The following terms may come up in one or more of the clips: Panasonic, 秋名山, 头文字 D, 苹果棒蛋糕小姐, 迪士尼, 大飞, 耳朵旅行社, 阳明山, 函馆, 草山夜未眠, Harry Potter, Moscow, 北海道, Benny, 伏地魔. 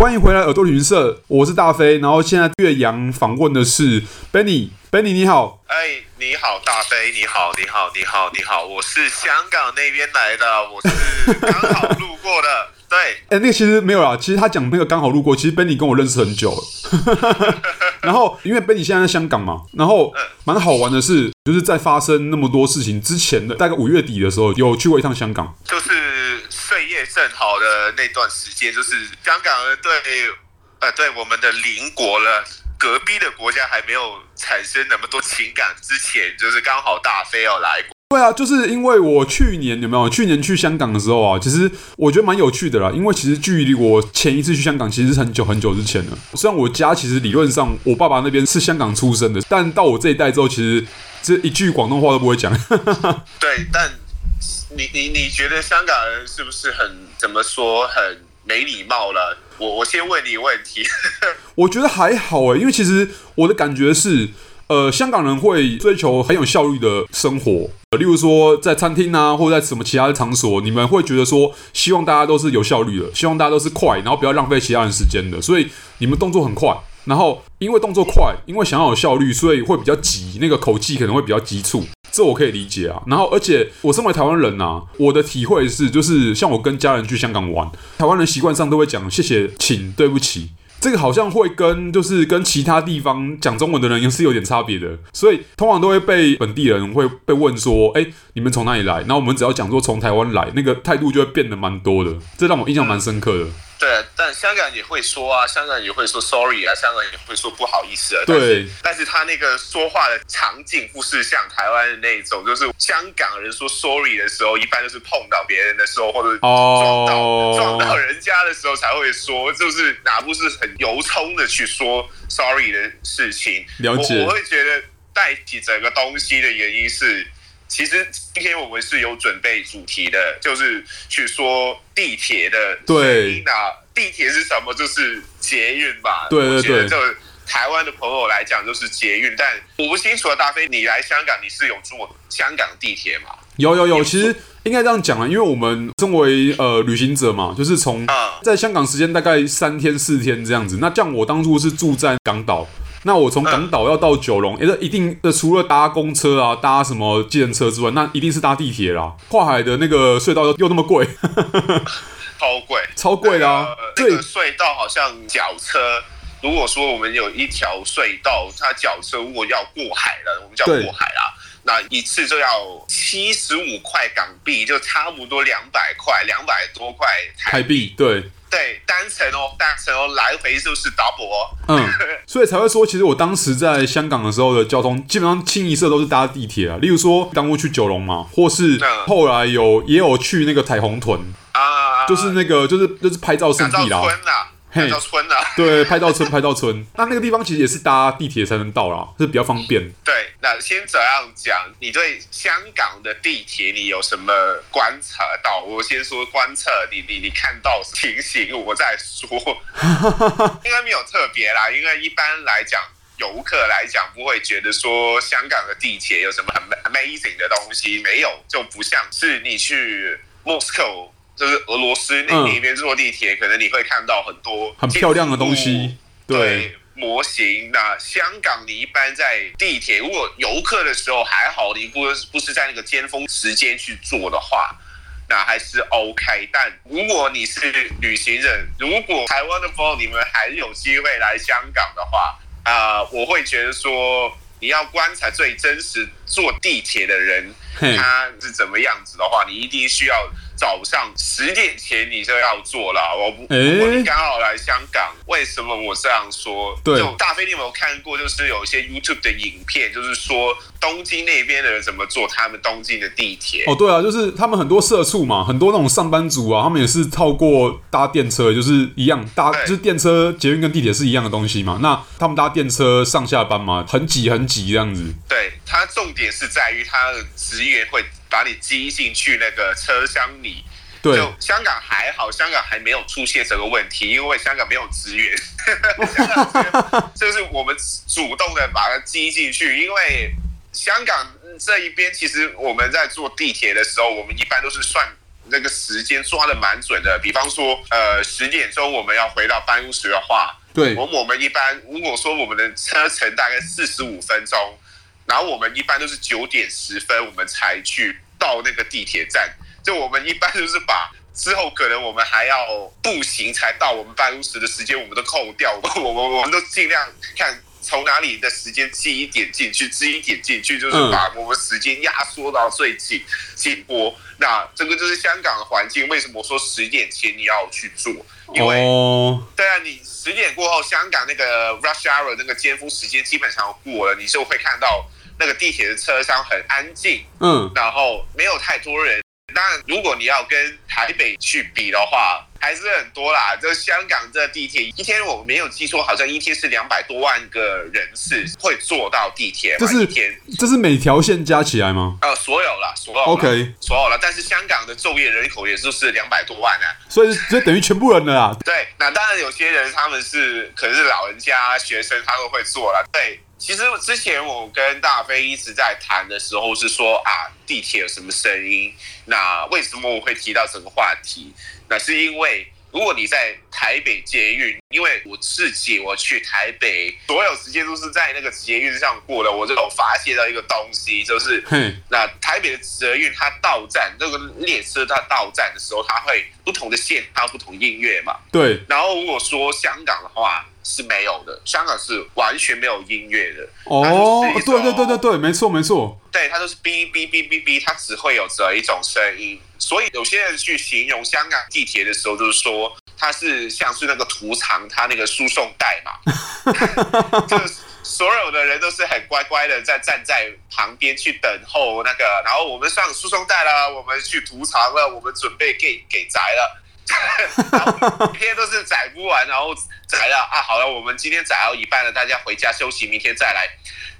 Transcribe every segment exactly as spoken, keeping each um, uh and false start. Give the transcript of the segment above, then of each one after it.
欢迎回来耳朵旅行社，我是大飞，然后现在岳阳访问的是 Benny。Benny 你好，哎、欸，你好大飞，你好，你好，你好，你好，我是香港那边来的，我是刚好路过的，对，哎、欸，那个其实没有啦，其实他讲那个刚好路过，其实 Benny 跟我认识很久了，然后因为 Benny 现在在香港嘛，然后蛮好玩的是，就是在发生那么多事情之前的大概五月底的时候，有去过一趟香港，就是岁月正好的那段时间，就是香港人对，呃，对我们的邻国了。隔壁的国家还没有产生那么多情感之前，就是刚好大飞要来过。对啊，就是因为我去年有没有？去年去香港的时候啊，其实我觉得蛮有趣的啦。因为其实距离我前一次去香港其实是很久很久之前了。虽然我家其实理论上我爸爸那边是香港出生的，但到我这一代之后，其实这一句广东话都不会讲。对，但你你你觉得香港人是不是很怎么说很？没礼貌了，我我先问你问题。我觉得还好哎、欸，因为其实我的感觉是，呃，香港人会追求很有效率的生活，呃、例如说在餐厅啊，或者在什么其他的场所，你们会觉得说，希望大家都是有效率的，希望大家都是快，然后不要浪费其他人时间的，所以你们动作很快。然后因为动作快，因为想要有效率，所以会比较急，那个口气可能会比较急促。这我可以理解啊，然后而且我身为台湾人啊，我的体会是，就是像我跟家人去香港玩，台湾人习惯上都会讲谢谢、请、对不起，这个好像会跟就是跟其他地方讲中文的人也是有点差别的，所以通常都会被本地人会被问说，哎，你们从哪里来？然后我们只要讲说从台湾来，那个态度就会变得蛮多的，这让我印象蛮深刻的。对，但香港也会说啊，香港也会说 sorry 啊，香港也会说不好意思啊。对，但是他那个说话的场景不是像台湾的那一种，就是香港人说 sorry 的时候，一般就是碰到别人的时候，或者撞到、oh. 撞到人家的时候才会说，就是哪不是很由衷的去说 sorry 的事情。了解，我我会觉得带起整个东西的原因是。其实今天我们是有准备主题的，就是去说地铁的声音啊。地铁是什么？就是捷运吧。对对对。我觉得就台湾的朋友来讲，就是捷运。但我不清楚啊，大飞，你来香港你是有坐香港地铁吗？有有有，其实应该这样讲啦，因为我们身为呃旅行者嘛，就是从在香港时间大概三天四天这样子。那像我当初是住在港岛。那我从港岛要到九龙，一定的除了搭公车啊、搭什么计程车之外，那一定是搭地铁啦。跨海的那个隧道又那么贵，超贵，超贵啦、啊那個。那个隧道好像脚车，如果说我们有一条隧道，它脚车如果要过海了，我们叫过海啦，那一次就要七十五块港币，就差不多两百块，两百多块台币，对。对，单程哦，单程哦，来回就是 double 哦。嗯，所以才会说，其实我当时在香港的时候的交通，基本上清一色都是搭地铁啊。例如说，当初去九龙嘛，或是后来有也有去那个彩虹屯啊、嗯，就是那个就是就是拍照圣地啦。拍到村了，对，拍到村，拍到村。那那个地方其实也是搭地铁才能到啦，是比较方便。对，那先这样讲，你对香港的地铁你有什么观察到？我先说观测，你你你看到情形，我再说。应该没有特别啦，因为一般来讲，游客来讲不会觉得说香港的地铁有什么很 amazing 的东西，没有，就不像是你去 Moscow。就是俄罗斯那那边坐地铁、嗯，可能你会看到很多很漂亮的东西，对，对模型。那香港你一般在地铁，如果游客的时候还好，你不不是在那个尖峰时间去坐的话，那还是 OK。但如果你是旅行人，如果台湾的朋友你们还有机会来香港的话，啊、呃，我会觉得说。你要观察最真实坐地铁的人他是怎么样子的话，你一定需要早上十点前你就要坐了。我不，如果你刚好来香港，为什么我这样说？就大飞，你有没有看过？就是有一些 YouTube 的影片，就是说东京那边的人怎么坐他们东京的地铁。哦，对啊，就是他们很多社畜嘛，很多那种上班族啊，他们也是透过搭电车，就是一样搭，就是电车、捷运跟地铁是一样的东西嘛。那他们搭电车上下班嘛，很挤很。这样子，对，它重点是在于它的职员会把你挤进去那个车厢里。对，就香港还好，香港还没有出现这个问题，因为香港没有职员，香港就是我们主动的把它挤进去。因为香港这一边，其实我们在坐地铁的时候，我们一般都是算那个时间抓得蛮准的。比方说，呃，十点钟我们要回到班务室的话，对，我我们一般如果说我们的车程大概四十五分钟，然后我们一般都是九点十分我们才去到那个地铁站。就我们一般就是把之后可能我们还要步行才到我们办公室的时间，我们都扣掉，我我我们都尽量看。从哪里的时间记一点进去，记一点进去，就是把我们时间压缩到最紧紧迫。那这个就是香港的环境。为什么我说十点前你要去做？因为、哦、对啊，你十点过后，香港那个 rush hour 那个尖峰时间基本上过了，你就会看到那个地铁的车厢很安静，嗯，然后没有太多人。那如果你要跟台北去比的话，还是很多啦。就香港这地铁一天，我没有记错，好像一天是两百多万个人次会坐到地铁。这是一天，这是每条线加起来吗？呃，所有啦，所有啦 ，OK， 所有啦。但是香港的就业人口也就是两百多万啊，所以就等于全部人了啦。对，那当然有些人他们是可能是老人家、学生，他都会坐啦。对。其实之前我跟大飞一直在谈的时候是说啊，地铁有什么声音？那为什么我会提到这个话题？那是因为如果你在台北捷运，因为我自己我去台北，所有时间都是在那个捷运上过的，我就有发现到一个东西，就是，那台北的捷运它到站，那个列车它到站的时候，它会不同的线，它有不同音乐嘛。对。然后如果说香港的话。是没有的，香港是完全没有音乐的。哦，对对对对对，没错没错。对，它都是哔哔哔哔哔，它只会有这一种声音。所以有些人去形容香港地铁的时候，就是说它是像是那个屠场，它那个输送带嘛，就是所有的人都是很乖乖的在站在旁边去等候那个，然后我们上输送带了，我们去屠场了，我们准备给给宅了。然后每天都是载不完，然后载了啊，好了，我们今天载到一半了，大家回家休息，明天再来。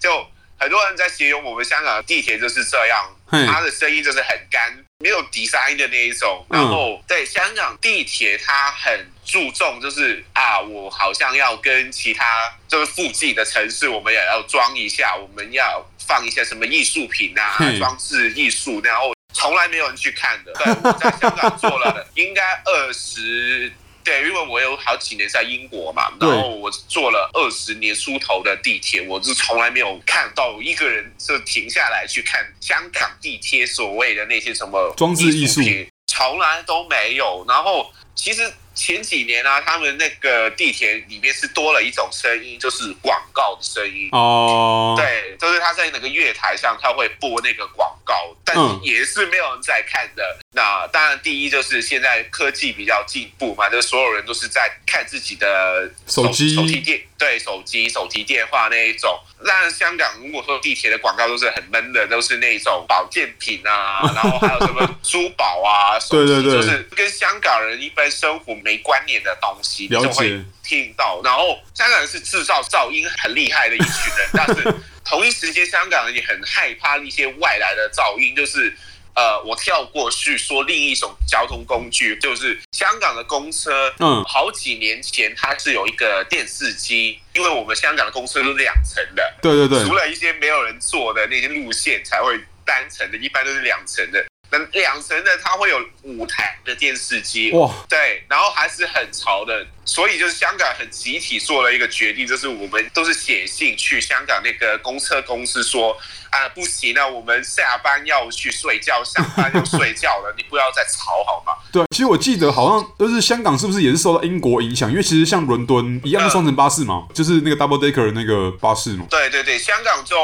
就很多人在形容我们香港的地铁就是这样，它的声音就是很干，没有 design 的那一种。然后对香港地铁，它很注重就是啊，我好像要跟其他就是附近的城市，我们也要装一下，我们要放一些什么艺术品啊，装置艺术，然后。从来没有人去看的。对，我在香港做了应该二十，对，因为我有好几年在英国嘛，然后我做了二十年出头的地铁，我是从来没有看到一个人就停下来去看香港地铁所谓的那些什么装置艺术品，从来都没有。然后其实前几年啊，他们那个地铁里面是多了一种声音，就是广告的声音。哦、oh. ，对，就是他在那个月台上，他会播那个广告，但是也是没有人在看的。嗯、那当然，第一就是现在科技比较进步嘛，就是所有人都是在看自己的手机、手提电，对，手机、手提电话那一种。那香港如果说地铁的广告都是很闷的，都是那种保健品啊，然后还有什么珠宝啊，对对对，就是跟香港人一般生活没关联的东西，你就会听到。然后香港人是制造噪音很厉害的一群人，但是同一时间香港人也很害怕一些外来的噪音，就是。呃，我跳过去说另一种交通工具，就是香港的公车。嗯，好几年前它是有一个电视机，因为我们香港的公车都是两层的，对对对，除了一些没有人坐的那些路线才会单层的，一般都是两层的。那两层的它会有五台的电视机，哇，对，然后还是很潮的。所以就是香港很集体做了一个决定，就是我们都是写信去香港那个公车公司说啊，不行啊，我们下班要去睡觉，上班要睡觉了，你不要再吵好吗？对，其实我记得好像就是香港是不是也是受到英国影响？因为其实像伦敦一样的双层巴士嘛、呃，就是那个 double decker 那个巴士嘛。对对对，香港就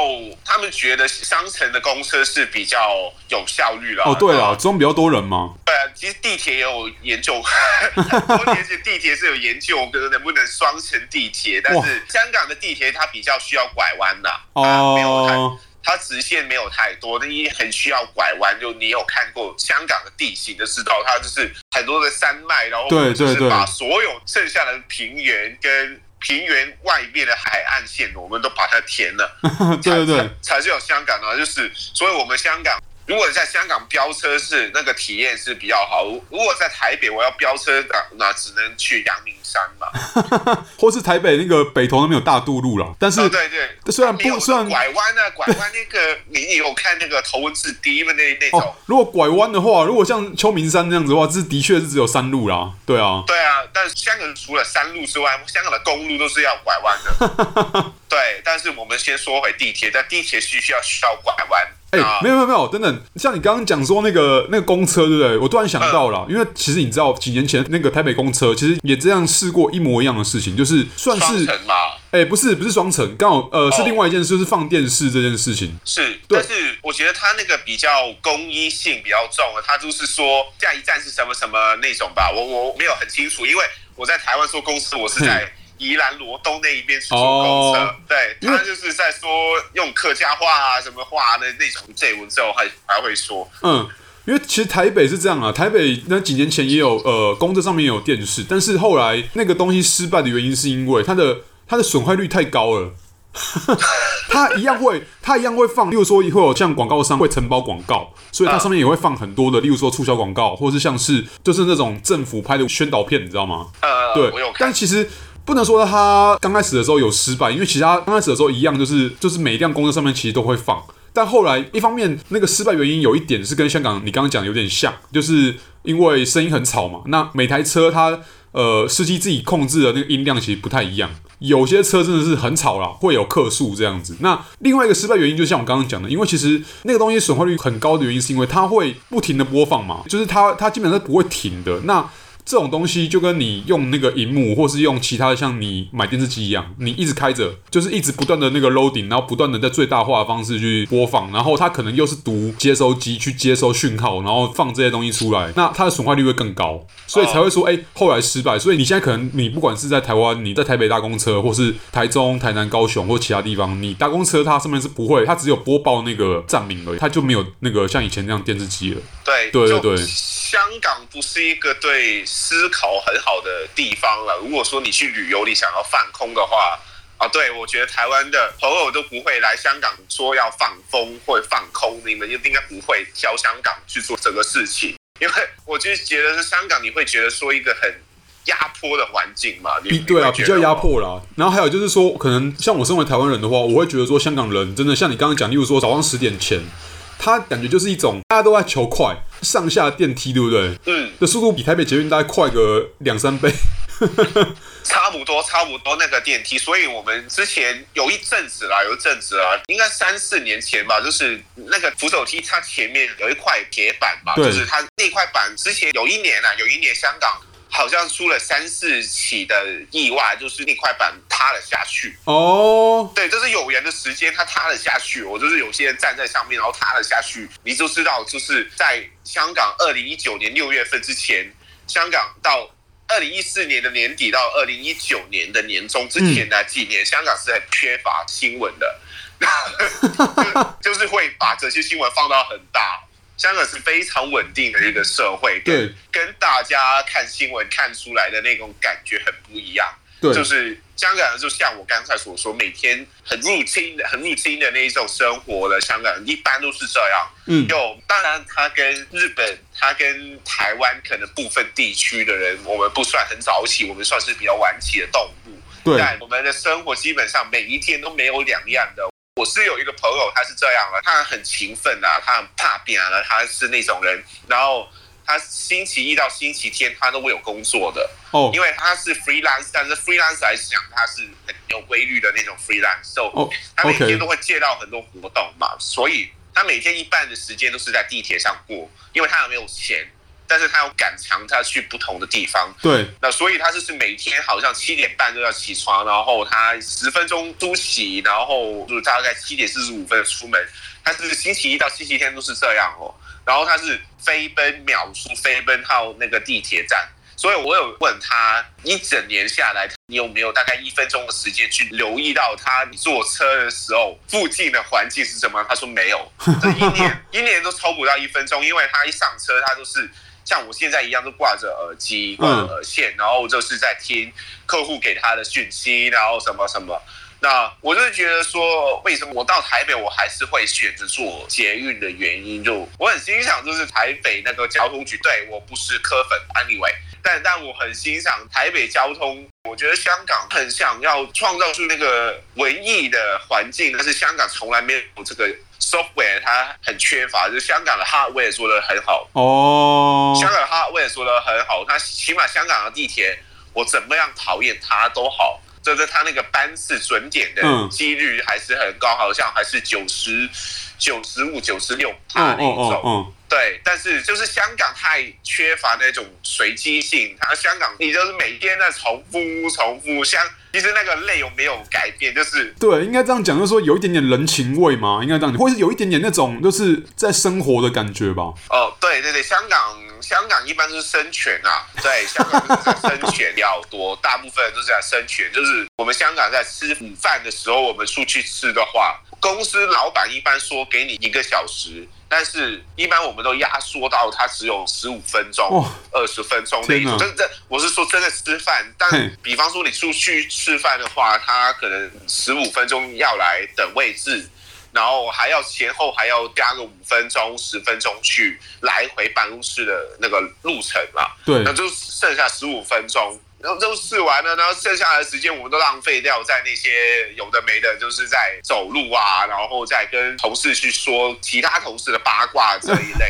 他们觉得双层的公车是比较有效率啦。哦，对啊，装比较多人嘛。对啊，其实地铁也有研究，很多年前地铁是有研究。就能不能双层地铁，但是香港的地铁它比较需要拐弯啦、啊，它、oh. 啊、没有太，它直线没有太多，但也很需要拐弯。就你有看过香港的地形就知道，它就是很多的山脉，然后就是把所有剩下的平原跟平原外面的海岸线，我们都把它填了，对对对，才是有香港的，就是所以我们香港。如果在香港飙车是那个体验是比较好，如果在台北我要飙车，那只能去阳明山嘛，或是台北那个北投那边有大渡路啦。但是、哦、对对，虽然不虽然拐弯啊，拐弯那个你有看那个头文字 D 那那种、哦，如果拐弯的话，如果像秋名山那样子的话，这的确是只有山路啦。对啊，对啊，但是香港除了山路之外，香港的公路都是要拐弯的。对，但是我们先说回地铁，但地铁是需要需要拐弯。哎、欸，没有没有没有，等等，像你刚刚讲说那个那个公车，对不对？我突然想到了、嗯，因为其实你知道，几年前那个台北公车其实也这样试过一模一样的事情，就是算是双层嘛。哎、欸，不是不是双层，刚好呃、哦、是另外一件事，就是放电视这件事情。是，但是我觉得它那个比较公益性比较重，它就是说下一站是什么什么那种吧，我我没有很清楚，因为我在台湾坐公车，我是在宜兰罗东那一边去坐公车、哦，对，他就是在说用客家话啊、什么话、啊、那那种这文之后还还会说，嗯。因为其实台北是这样啊，台北那几年前也有呃公车上面也有电视，但是后来那个东西失败的原因是因为它的它的损坏率太高了。它一样会，它一样会放，例如说会有像广告商会承包广告，所以它上面也会放很多的，例如说促销广告，或是像是就是那种政府拍的宣导片，你知道吗？呃，对，但其实。不能说他刚开始的时候有失败，因为其他刚开始的时候一样，就是就是每一辆公车上面其实都会放，但后来一方面那个失败原因有一点是跟香港你刚刚讲的有点像，就是因为声音很吵嘛，那每台车它呃司机自己控制的那个音量其实不太一样，有些车真的是很吵啦，会有客诉这样子。那另外一个失败原因就像我刚刚讲的，因为其实那个东西损坏率很高的原因是因为它会不停的播放嘛，就是它它基本上是不会停的。那这种东西就跟你用那个萤幕，或是用其他的像你买电视机一样，你一直开着，就是一直不断的那个 loading， 然后不断的在最大化的方式去播放，然后它可能又是读接收机去接收讯号，然后放这些东西出来，那它的损坏率会更高，所以才会说，哎、欸，后来失败。所以你现在可能你不管是在台湾，你在台北搭公车，或是台中、台南、高雄或其他地方，你搭公车它上面是不会，它只有播报那个站名而已，它就没有那个像以前那样电视机了。对对对对，香港不是一个对思考很好的地方了。如果说你去旅游，你想要放空的话，啊，对，我觉得台湾的朋友都不会来香港说要放风或放空，你们应该不会挑香港去做这个事情，因为我就觉得是香港，你会觉得说一个很压迫的环境嘛，你对啊，比较压迫啦。然后还有就是说，可能像我身为台湾人的话，我会觉得说香港人真的像你刚刚讲，例如说早上十点前。他感觉就是一种大家都在求快，上下电梯对不对？嗯，的速度比台北捷运大概快个两三倍，差不多差不多那个电梯。所以我们之前有一阵子啦，有一阵子啦，应该三四年前吧，就是那个扶手梯它前面有一块铁板嘛，就是它那块板之前有一年啦，有一年香港。好像出了三四起的意外，就是那块板塌了下去。哦、oh. ，对，这是有缘的时间，它塌了下去。我就是有些人站在上面，然后塌了下去，你就知道，就是在香港二零一九年六月份之前，香港到二零一四年的年底到二零一九年的年中之前那几年，嗯、香港是很缺乏新闻的，就是会把这些新闻放到很大。香港是非常稳定的一个社会，对，跟大家看新闻看出来的那种感觉很不一样。对，就是香港就像我刚才所说，每天很入侵的、很入侵的那一种生活的香港人一般都是这样。嗯，有当然，他跟日本、他跟台湾可能部分地区的人，我们不算很早起，我们算是比较晚起的动物。对，但我们的生活基本上每一天都没有两样的。我是有一个朋友，他是这样的，他很勤奋啊，他很怕拼啊，他是那种人。然后他星期一到星期天，他都会有工作的。哦、oh. ，因为他是 freelance， 但是 freelance 来讲，他是很有规律的那种 freelance， 所、so, 以、oh. okay. 他每天都会接到很多活动嘛，所以他每天一半的时间都是在地铁上过，因为他没有钱。但是他要赶长，他去不同的地方。对，那所以他就是每天好像七点半就要起床，然后他十分钟梳洗，然后就大概七点四十五分出门。他是星期一到星期天都是这样哦。然后他是飞奔秒速飞奔到那个地铁站。所以我有问他，一整年下来，你有没有大概一分钟的时间去留意到他坐车的时候附近的环境是什么？他说没有，这一年一年都抽不到一分钟，因为他一上车，他就是。像我现在一样，都挂着耳机、挂着耳线，然后就是在听客户给他的讯息，然后什么什么。那我就觉得说，为什么我到台北我还是会选择坐捷运的原因，就我很欣赏就是台北那个交通局，对，我不是柯粉 anyway， 但但我很欣赏台北交通。我觉得香港很想要创造出那个文艺的环境，但是香港从来没有这个 software， 它很缺乏。就是香港的 hardware 做得很好哦， oh. 香港的 hardware 做得很好，它起码香港的地铁，我怎么样讨厌它都好。就是他那个班次准点的几率还是很高，好像还是九十、九十五、九十六趴那一种。对，但是就是香港太缺乏那种随机性，它香港你就是每天在重复重复，像其实那个累有没有改变，就是对，应该这样讲，就是说有一点点人情味嘛，应该这样讲，或是有一点点那种就是在生活的感觉吧。哦，对对对，香港香港一般是生权啊，对，香港就是在生权比较多，大部分都是在生权，就是我们香港在吃午饭的时候，我们出去吃的话，公司老板一般说给你一个小时。但是，一般我们都压缩到它只有十五分钟、二、哦、十分钟那一种。真的，我是说真的吃饭。但比方说你出去吃饭的话，它可能十五分钟要来等位置，然后还要前后还要加个五分钟、十分钟去来回办公室的那个路程嘛。对，那就剩下十五分钟。然后都试完了，然后剩下的时间我们都浪费掉在那些有的没的，就是在走路啊，然后再跟同事去说其他同事的八卦这一类。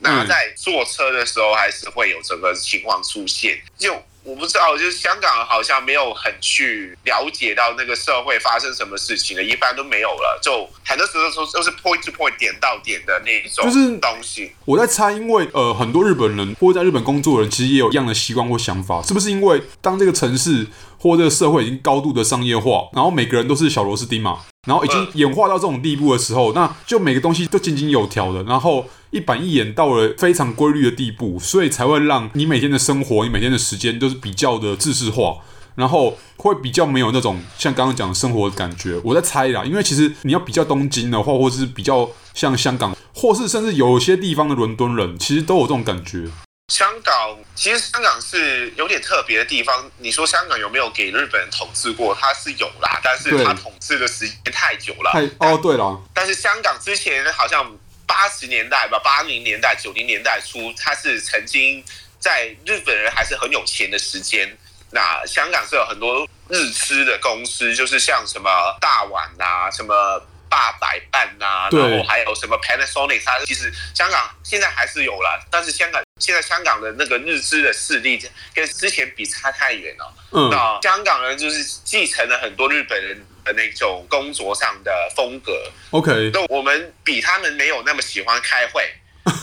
那在坐车的时候还是会有这个情况出现。就我不知道，就是香港好像没有很去了解到那个社会发生什么事情了，一般都没有了，就很多时候都是 point to point 点到点的那一种东西。就是、我在猜，因为呃很多日本人或在日本工作的人，其实也有一样的习惯或想法，是不是因为当这个城市或这个社会已经高度的商业化，然后每个人都是小螺丝钉嘛，然后已经演化到这种地步的时候，那就每个东西都井井有条的，然后一板一眼到了非常规律的地步，所以才会让你每天的生活、你每天的时间都是比较的制式化，然后会比较没有那种像刚刚讲的生活的感觉。我在猜啦，因为其实你要比较东京的话，或是比较像香港，或是甚至有些地方的伦敦人，其实都有这种感觉。香港其实香港是有点特别的地方。你说香港有没有给日本人统治过？它是有啦，但是它统治的时间太久了。哦，对了，但是香港之前好像八十年代吧，八零年代、九零年代初，它是曾经在日本人还是很有钱的时间。那香港是有很多日资的公司，就是像什么大碗啊，什么八百伴啊，然后还有什么 Panasonic， 它其实香港现在还是有啦，但是香港。现在香港的那个日资的势力跟之前比差太远了。嗯，那香港人就是继承了很多日本人的那种工作上的风格。OK， 那我们比他们没有那么喜欢开会，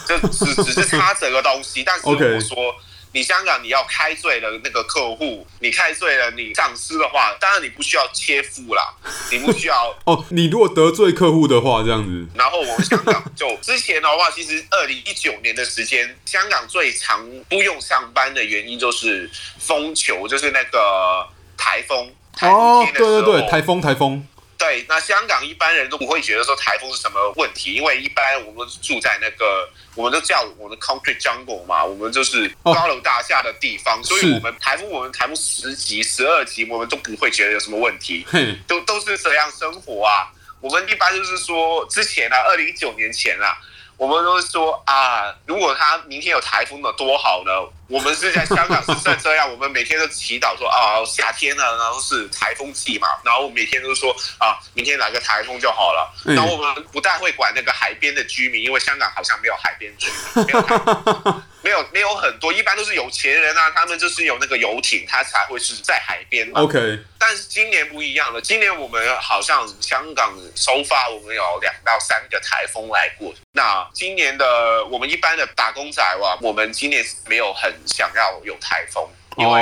就只只是差这个东西。但是我说， okay. 你香港你要开罪了那个客户，你开罪了你上司的话，当然你不需要切腹啦，你不需要哦。你如果得罪客户的话，这样子。然后我们香港。就之前的话，其实二零一九年的时间，香港最常不用上班的原因就是风球，就是那个台风。哦，对对对，台风台风。对，那香港一般人都不会觉得说台风是什么问题，因为一般我们住在那个，我们都叫我们的 concrete jungle 嘛，我们就是高楼大厦的地方，哦、所以我们台风，我们台风十级、十二级，我们都不会觉得有什么问题，都都是这样生活啊。我们一般就是说，之前啊，二零一九年前啊，我们都是说啊，如果他明天有台风的多好呢？我们是在香港是在这样，我们每天都祈祷说啊，夏天呢、啊，然后是台风季嘛，然后我每天都说啊，明天来个台风就好了。然后我们不太会管那个海边的居民，因为香港好像没有海边居民，没有台风。没有没有很多，一般都是有钱人啊，他们就是有那个游艇，他才会是在海边嘛。OK， 但是今年不一样了，今年我们好像香港首发，我们有两到三个台风来过。那今年的我们一般的打工仔哇，我们今年没有很想要有台风，因为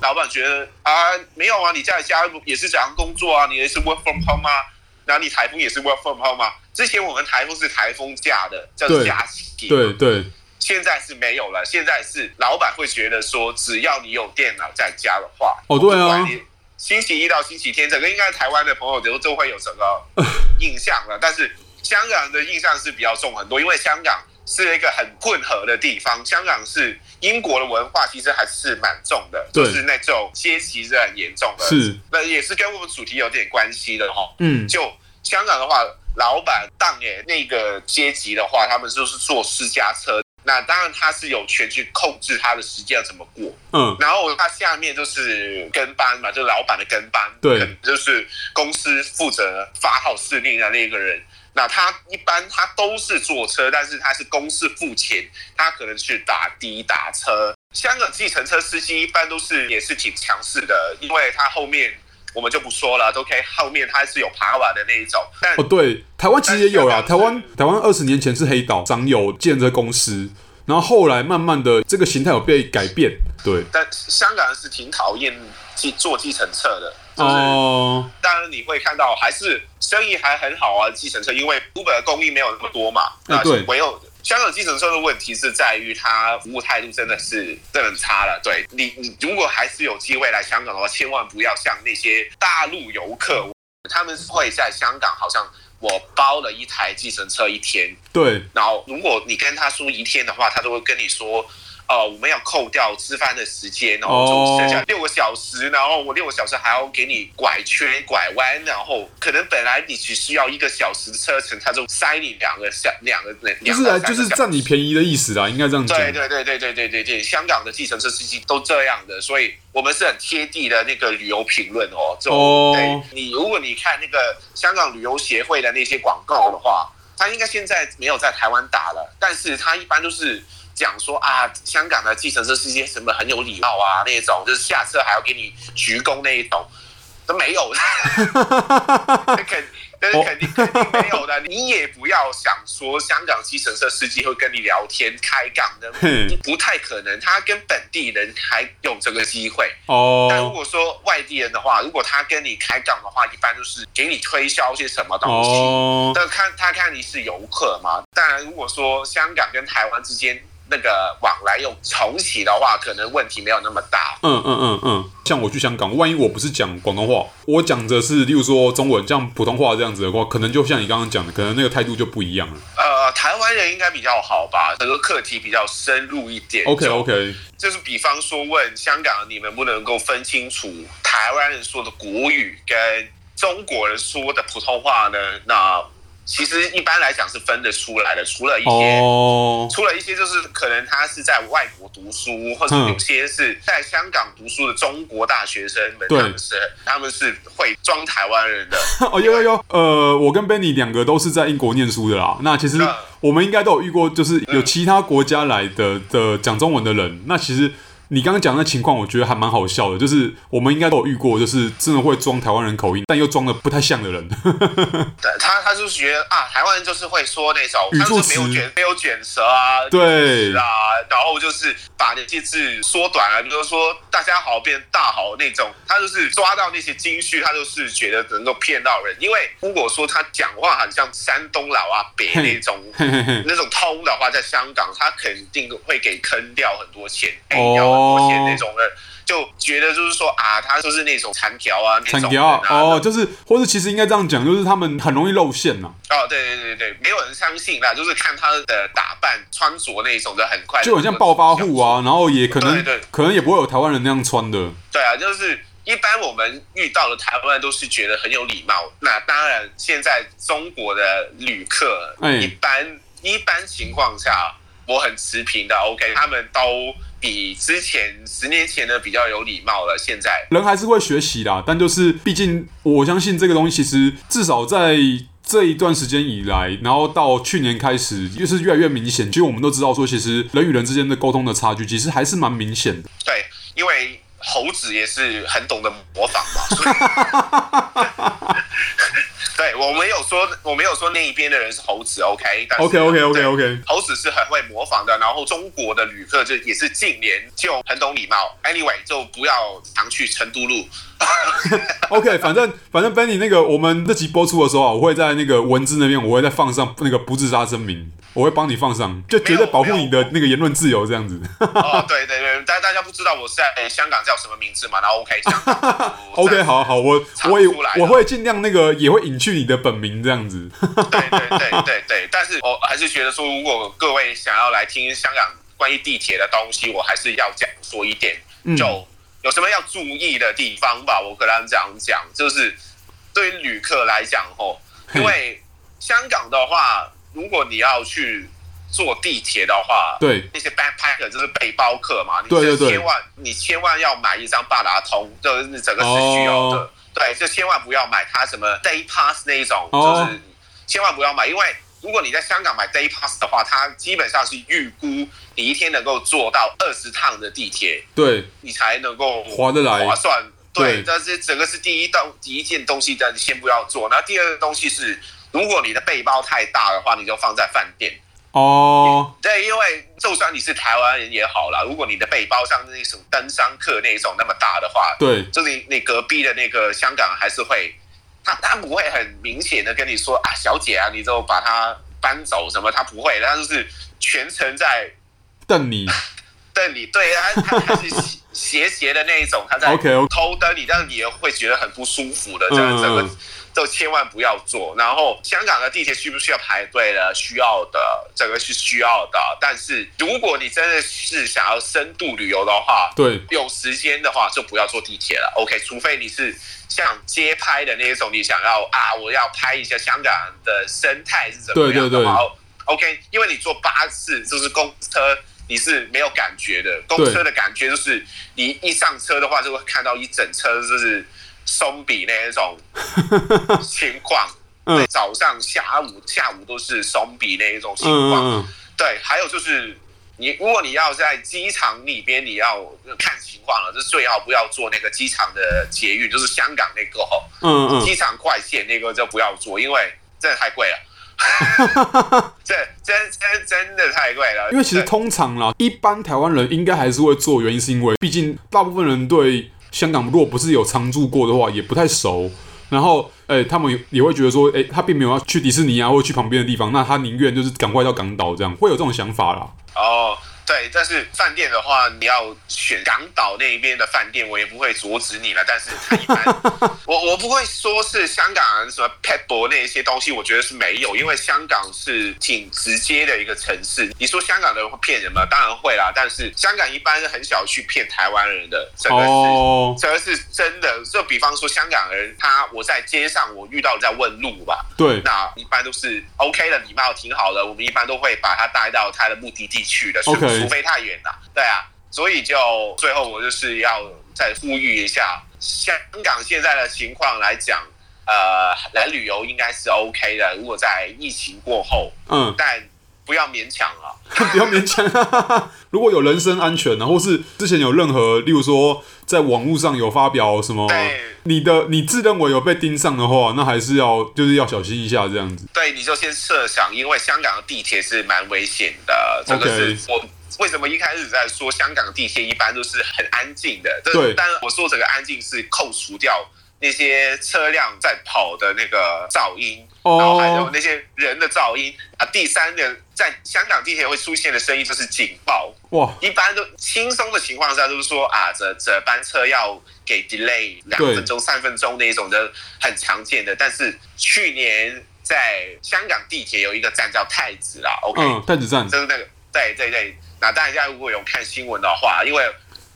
老板觉得啊，没有啊，你在家也是这样工作啊，你也是 work from home 啊，然后你台风也是 work from home 啊。之前我们台风是台风假的，叫假期。对对。现在是没有了，现在是老板会觉得说，只要你有电脑在家的话，哦对啊，星期一到星期天，整个应该台湾的朋友都都会有整个印象了。但是香港的印象是比较重很多，因为香港是一个很混合的地方。香港是英国的文化其实还是蛮重的，就是那种阶级是很严重的，是那也是跟我们主题有点关系的齁。嗯，就香港的话，老板当年那个阶级的话，他们就是坐私家车，那当然他是有权去控制他的时间要怎么过。嗯，然后他下面就是跟班嘛，就是老板的跟班，对，可能就是公司负责发号施令的那个人。那他一般他都是坐车，但是他是公司付钱，他可能去打的打车。香港计程车司机一般都是也是挺强势的，因为他后面我们就不说了 ，OK， 后面他是有爬瓦的那一种。但哦，对，台湾其实也有啦，台湾台湾二十年前是黑岛掌有计程车公司，然后后来慢慢的这个形态有被改变，对。但香港是挺讨厌坐计程车的。哦、就是，当然你会看到还是生意还很好啊，计程车，因为日本的供应没有那么多嘛。那唯有香港计程车的问题是在于它服务态度真的是真的很差了。对，你你如果还是有机会来香港的话，千万不要像那些大陆游客，他们会在香港好像我包了一台计程车一天，对，然后如果你跟他说一天的话，他都会跟你说。哦、呃，我们要扣掉吃饭的时间，然后就剩下六个小时，然后我六个小时还要给你拐圈、拐弯，然后可能本来你只需要一个小时的车程，他就塞你两个小、两个两个。不是啊，就是占你便宜的意思啦，应该这样讲。对对对对对对对对，香港的计程车司机都这样的，所以我们是很贴地的那个旅游评论哦。就哦对，你如果你看那个香港旅游协会的那些广告的话，他应该现在没有在台湾打了，但是他一般都是。讲说啊，香港的计程车司机什么很有礼貌啊，那种就是下车还要给你鞠躬那一种，都没有的。肯，但是肯定肯定没有的。你也不要想说香港计程车司机会跟你聊天开杠的，不太可能。他跟本地人还有这个机会哦。但如果说外地人的话，如果他跟你开杠的话，一般就是给你推销些什么东西。哦，但看他看你是游客嘛。当然，如果说香港跟台湾之间。那个往来又重启的话，可能问题没有那么大。嗯嗯嗯嗯，像我去香港，万一我不是讲广东话，我讲的是例如说中文，像普通话这样子的话，可能就像你刚刚讲的，可能那个态度就不一样了。呃，台湾人应该比较好吧，整个课题比较深入一点。OK OK， 就是比方说问香港你们不能够分清楚台湾人说的国语跟中国人说的普通话呢？那其实一般来讲是分得出来的，除了一些， oh. 除了一些就是可能他是在外国读书，或者有些是在香港读书的中国大学生们，他们是他们是会装台湾人的。哦，有有有，呃，我跟 Benny 两个都是在英国念书的啦。那其实我们应该都有遇过，就是有其他国家来的的讲中文的人。那其实。你刚刚讲的情况，我觉得还蛮好笑的，就是我们应该都有遇过，就是真的会装台湾人口音，但又装的不太像的人。他他就是觉得啊，台湾人就是会说那种语助词，他就是没有卷没有卷舌啊，对啊，然后就是把那些字缩短了，比如说大家好变大好那种，他就是抓到那些金句，他就是觉得能够骗到人。因为如果说他讲话很像山东老阿伯那种那种通的话，在香港他肯定会给坑掉很多钱。哦。而且那种人就觉得就是说啊，他就是那种残条啊，那种人啊，哦，就是或者其实应该这样讲，就是他们很容易露馅呐、啊。哦，对对对对，没有人相信啦，就是看他的打扮穿着那种的，很快就很像暴发户啊，然后也可能对对可能也不会有台湾人那样穿的。对啊，就是。一般我们遇到的台湾人都是觉得很有礼貌。那当然，现在中国的旅客，哎、一般一般情况下，我很持平的 ，OK， 他们都比之前十年前的比较有礼貌了。现在人还是会学习啦，但就是毕竟我相信这个东西，其实至少在这一段时间以来，然后到去年开始，就是越来越明显。其实我们都知道说，其实人与人之间的沟通的差距，其实还是蛮明显的。对，因为。猴子也是很懂得模仿嘛，所以对，我没有说我没有说那一边的人是猴子 ，OK？ 但是 OK OK OK OK， 猴子是很会模仿的。然后中国的旅客就也是近年就很懂礼貌。Anyway， 就不要常去成都路。OK， 反正反正 Benny 那个我们这集播出的时候啊，我会在那个文字那边，我会再放上那个不自杀声明。我会帮你放上，就绝对保护你的那个言论自由这样子。哦，对对对，但大家不知道我是在、欸、香港叫什么名字嘛？然后 OK， 香港OK， 好好，我我我会尽量那个也会隐去你的本名这样子。对对对对对对，但是我还是觉得说，如果各位想要来听香港关于地铁的东西，我还是要讲说一点，就有什么要注意的地方吧。我跟他们这样讲，就是对于旅客来讲吼，因为香港的话，如果你要去坐地铁的话，对那些 backpacker 就是背包客嘛，你就千万对对对你千万要买一张八达通，就是整个是需要的。哦对，就千万不要买它什么 day pass 那一种， oh. 就是千万不要买，因为如果你在香港买 day pass 的话，它基本上是预估你一天能够坐到二十趟的地铁，对，你才能够划得来，划算。对，但是整个是第一道第一件东西，但先不要做。然后第二个东西是，如果你的背包太大的话，你就放在饭店。哦、oh. ，对，因为就算你是台湾人也好啦，如果你的背包像那种登山客那种那么大的话，对，就是你你隔壁的那个香港还是会，他他不会很明显的跟你说啊，小姐啊，你就把它搬走什么，他不会，他就是全程在瞪你，瞪你，对，他他还是斜斜的那一种，他在偷瞪你，但是你也会觉得很不舒服的，这个这个。就千万不要做。然后香港的地铁需不需要排队呢？需要的，这个是需要的。但是如果你真的是想要深度旅游的话，对，有时间的话就不要坐地铁了。OK， 除非你是像街拍的那种，你想要啊，我要拍一下香港的生态是怎么样的话，对对对 ，OK， 因为你坐巴士就是公车。你是没有感觉的，公车的感觉就是你一上车的话，就会看到一整车就是松饼那一种情况、嗯，早上、下午、下午都是松饼那一种情况、嗯。对，还有就是你如果你要在机场里边，你要看情况了，就是最好不要坐那个机场的捷运，就是香港那个吼，嗯嗯，机场快线那个就不要坐，因为真的太贵了。这真真真的太贵了，因为其实通常啦，一般台湾人应该还是会做，原因是因为毕竟大部分人对香港如果不是有常住过的话，也不太熟。然后，欸、他们也会觉得说，欸、他并没有要去迪士尼啊，或者去旁边的地方，那他宁愿就是赶快到港岛这样，会有这种想法啦。哦，对，但是饭店的话，你要选港岛那一边的饭店，我也不会阻止你了。但是它一般，我我不会说是香港人什么 pebble 那些东西，我觉得是没有，因为香港是挺直接的一个城市。你说香港人会骗人吗？当然会啦，但是香港一般很少去骗台湾人的，这个是、oh. 这个是真的。就比方说香港人，他我在街上我遇到人在问路吧，对，那一般都是 OK 的，礼貌挺好的，我们一般都会把他带到他的目的地去的。OK。除非太远了、啊，对啊，所以就最后我就是要再呼吁一下，香港现在的情况来讲，呃，来旅游应该是 OK 的。如果在疫情过后，嗯，但不要勉强了，不要勉强。如果有人身安全、啊，然后是之前有任何，例如说在网络上有发表什么，你的你自认为有被盯上的话，那还是要就是要小心一下这样子。对，你就先设想，因为香港的地铁是蛮危险的，这个是我。Okay.为什么一开始在说香港地铁一般都是很安静的？对。但我说整个安静是扣除掉那些车辆在跑的那个噪音， oh. 然后还有那些人的噪音啊。第三个，在香港地铁会出现的声音就是警报。哇！一般都轻松的情况下就是说啊，这这班车要给 delay 两分钟、三分钟那一种的，很常见的。但是去年在香港地铁有一个站叫太子啦 ，OK，、嗯、太子站就是那个，对对对。那大家如果有看新闻的话，因为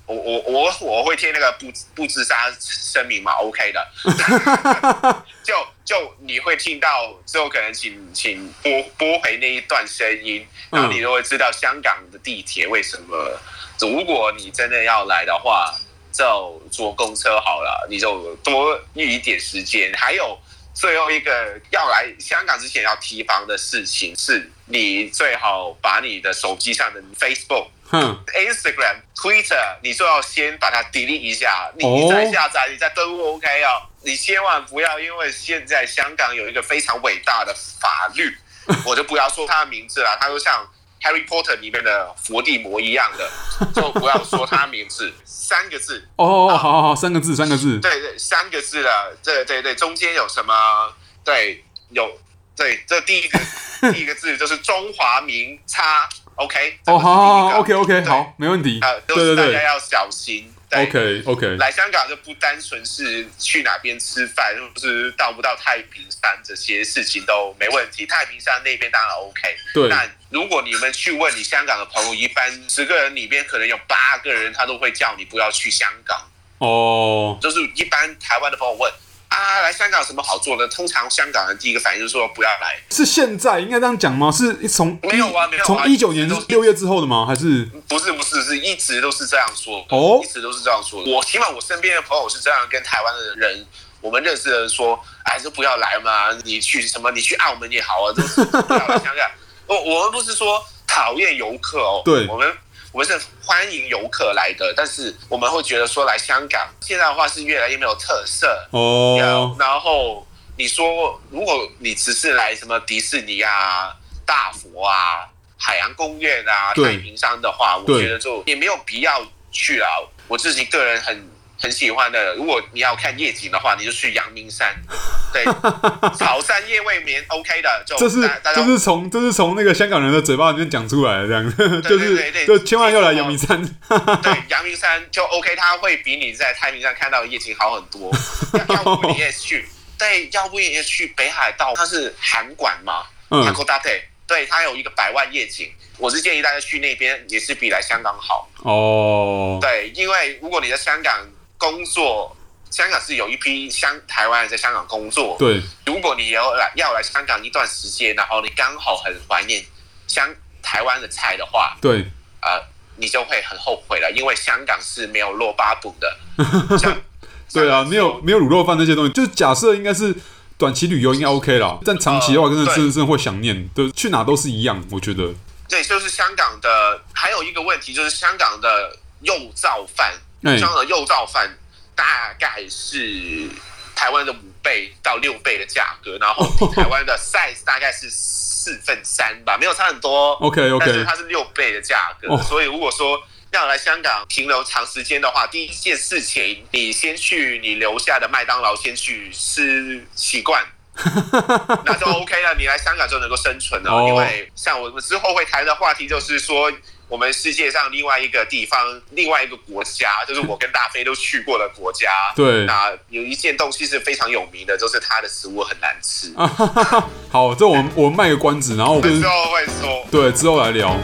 我我我我会贴那个不不自杀声明嘛 ，OK 的，就就你会听到之后可能请请播播回那一段声音，然后你就会知道香港的地铁为什么。如果你真的要来的话，就坐公车好了，你就多预一点时间。还有最后一个要来香港之前要提防的事情是。你最好把你的手机上的 Facebook、嗯、Instagram、Twitter， 你就要先把它 delete 一下。你你再下载，你再登录 OK 哦。你千万不要，因为现在香港有一个非常伟大的法律，我就不要说它的名字了，它就像 Harry Potter 里面的伏地魔一样的，就不要说它名字，三个字。哦，好好好，三个字，三个字。对对，三个字了。对对对，中间有什么？对，有。对，这第一个第一个字就是中华民差 ，OK， 哦，好好好 ，OK OK， 好，没问题，呃，就是大家要小心，待遇。OK OK。来香港就不单纯是去哪边吃饭，或是到不到太平山这些事情都没问题。太平山那边当然 OK。对。那如果你们去问你香港的朋友，一般十个人里面可能有八个人他都会叫你不要去香港。哦、oh.。就是一般台湾的朋友问。啊，来香港有什么好做的？通常香港人第一个反应就是说不要来。是现在应该这样讲吗？是从没有啊，没有从、啊、一九年六月之后的吗？还是不是不是是一直都是这样说的哦，一直都是这样说的。我起码我身边的朋友是这样跟台湾的人，我们认识的人说，哎，就不要来嘛，你去什么？你去澳门也好啊，都是不要来香港。我我们不是说讨厌游客哦，对，我们。我们是欢迎游客来的，但是我们会觉得说来香港现在的话是越来越没有特色哦。然后你说，如果你只是来什么迪士尼啊、大佛啊、海洋公园啊、太平山的话，我觉得就也没有必要去啦。我自己个人很很喜欢的，如果你要看夜景的话，你就去阳明山，对，草山夜未眠 ，OK 的。就这是这是从这是从那个香港人的嘴巴里面讲出来的，这样子，就是就千万要来阳明山。对，阳明山就 OK， 它会比你在太平山看到的夜景好很多。要不你也去，对，要不你也去北海道，它是函馆嘛，函馆大队，对，它有一个百万夜景。我是建议大家去那边，也是比来香港好哦。对，因为如果你在香港工作。香港是有一批香台湾人在香港工作。对，如果你要来要来香港一段时间，然后你刚好很怀念香台湾的菜的话，对，呃，你就会很后悔了，因为香港是没有肉巴补的。对啊，没有没有卤肉饭那些东西，就是假设应该是短期旅游应该 OK 啦，但长期的话真的、呃、真的会想念，对，去哪都是一样，我觉得。对，就是香港的，还有一个问题就是香港的肉燥饭，欸、香港的肉燥饭。大概是台湾的五倍到六倍的价格，然后台湾的 size 大概是四分三吧，没有差很多。OK OK， 但是它是六倍的价格， oh. 所以如果说要来香港停留长时间的话，第一件事情你先去你留下的麦当劳先去吃习惯。那就 OK 了，你来香港就能够生存了。Oh. 因为像我们之后会谈的话题就是说，我们世界上另外一个地方，另外一个国家，就是我跟大飞都去过的国家。对，那有一件东西是非常有名的，就是它的食物很难吃。好，这我们我们卖个关子，然后我们之后会说，对，之后来聊。